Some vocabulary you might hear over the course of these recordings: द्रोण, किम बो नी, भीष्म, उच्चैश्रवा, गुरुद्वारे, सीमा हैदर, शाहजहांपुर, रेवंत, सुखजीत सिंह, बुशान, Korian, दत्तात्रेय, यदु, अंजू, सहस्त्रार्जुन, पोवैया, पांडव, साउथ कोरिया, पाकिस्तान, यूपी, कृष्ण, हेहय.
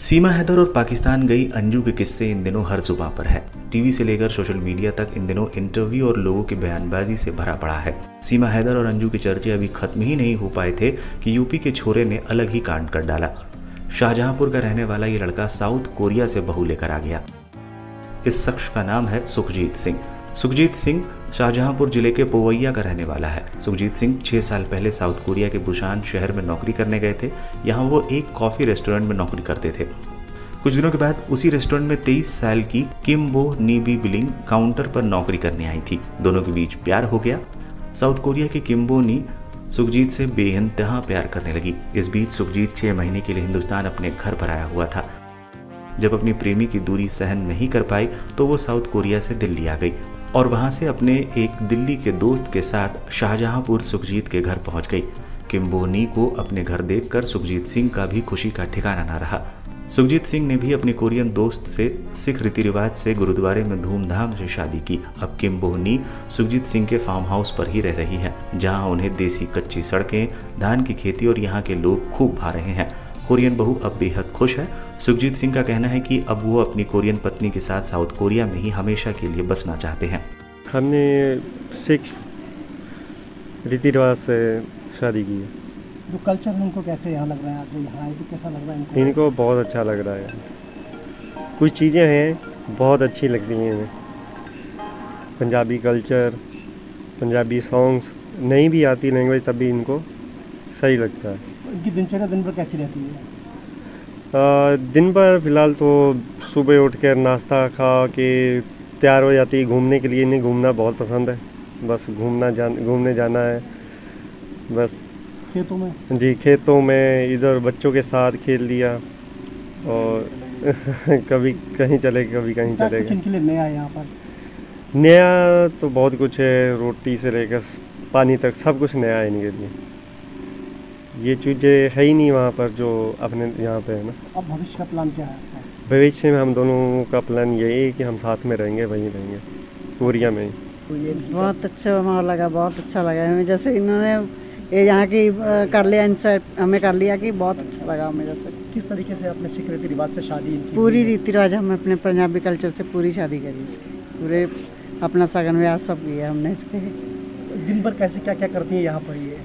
सीमा हैदर और पाकिस्तान गई अंजू के किस्से इन दिनों हर जुबां पर है। टीवी से लेकर सोशल मीडिया तक इन दिनों इंटरव्यू और लोगों की बयानबाजी से भरा पड़ा है। सीमा हैदर और अंजू के चर्चे अभी खत्म ही नहीं हो पाए थे कि यूपी के छोरे ने अलग ही कांड कर डाला। शाहजहांपुर का रहने वाला ये लड़का साउथ कोरिया से बहू लेकर आ गया। इस शख्स का नाम है सुखजीत सिंह। सुखजीत सिंह शाहजहांपुर जिले के पोवैया का रहने वाला है। सुखजीत सिंह 6 साल पहले साउथ कोरिया के बुशान शहर में नौकरी करने गए थे। यहाँ वो एक कॉफ़ी रेस्टोरेंट में नौकरी करते थे। कुछ दिनों के बाद उसी रेस्टोरेंट में 23 साल की किम बो नी बिलिंग काउंटर पर नौकरी करने आई थी। दोनों के बीच प्यार हो गया। साउथ कोरिया की किम बो नी सुखजीत से बेइंतहा प्यार करने लगी। इस बीच सुखजीत 6 महीने के लिए हिंदुस्तान अपने घर पर आया हुआ था। जब अपनी प्रेमी की दूरी सहन नहीं कर पाई तो वो साउथ कोरिया से दिल्ली आ गई और वहाँ से अपने एक दिल्ली के दोस्त के साथ शाहजहांपुर सुखजीत के घर पहुँच गई। किम बो नी को अपने घर देखकर सुखजीत सिंह का भी खुशी का ठिकाना ना रहा। सुखजीत सिंह ने भी अपने कोरियन दोस्त से सिख रीति रिवाज से गुरुद्वारे में धूमधाम से शादी की। अब किम बो नी सुखजीत सिंह के फार्म हाउस पर ही रह रही है, जहां उन्हें देसी कच्ची सड़कें, धान की खेती और यहां के लोग खूब भा रहे हैं। कोरियन बहू अब बेहद खुश है। सुखजीत सिंह का कहना है कि अब वो अपनी कोरियन पत्नी के साथ साउथ कोरिया में ही हमेशा के लिए बसना चाहते हैं। हमने सिख रीति रिवाज से शादी की है। वो कल्चर उनको कैसे यहाँ लग रहा है? आपको यहाँ तो कैसा लग रहा है इनको? इनको बहुत अच्छा लग रहा है। कुछ चीज़ें हैं बहुत अच्छी लग रही हैं। पंजाबी कल्चर, पंजाबी सॉन्ग्स, नहीं भी आती लैंग्वेज तब भी इनको सही लगता है। इनकी दिनचर्या दिन भर कैसी रहती है? दिन भर फ़िलहाल तो सुबह उठकर नाश्ता खा के तैयार हो जाती है घूमने के लिए। इन्हें घूमना बहुत पसंद है। बस घूमने जाना है बस। खेतों में? जी, खेतों में, इधर बच्चों के साथ खेल लिया और कभी कहीं चले कभी कहीं चले गए। इनके लिए नया यहाँ पर? नया तो बहुत कुछ है, रोटी से लेकर पानी तक सब कुछ नया है इनके लिए। ये चीज़ें है ही नहीं वहाँ पर जो अपने यहाँ पे है ना। अब भविष्य का प्लान क्या है? भविष्य में हम दोनों का प्लान यही है कि हम साथ में रहेंगे, वहीं रहेंगे कोरिया में। बहुत अच्छा माहौल लगा, बहुत अच्छा लगा हमें। जैसे इन्होंने ये यहाँ की कर लिया, इनसे हमें कर लिया कि बहुत अच्छा लगा हमें। जैसे किस तरीके से आपने सिख रीति रिवाज से शादी? पूरी रीति रिवाज हमने अपने पंजाबी कल्चर से पूरी शादी करी। पूरे अपना सगन व्याह सब किया हमने इसके। दिन भर कैसे क्या क्या करती है यहाँ पर? ये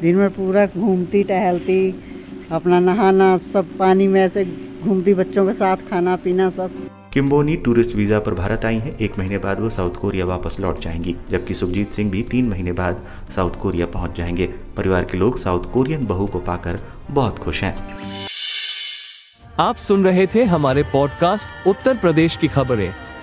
दिन भर पूरा घूमती टहलती, अपना नहाना, सब पानी में ऐसे घूमती, बच्चों के साथ खाना पीना सब। किम बो नी टूरिस्ट वीज़ा पर भारत आई हैं। 1 महीने बाद वो साउथ कोरिया वापस लौट जाएंगी, जबकि सुखजीत सिंह भी 3 महीने बाद साउथ कोरिया पहुंच जाएंगे। परिवार के लोग साउथ कोरियन बहू को पाकर बहुत खुश हैं। आप सुन रहे थे हमारे पॉडकास्ट उत्तर प्रदेश की खबरें।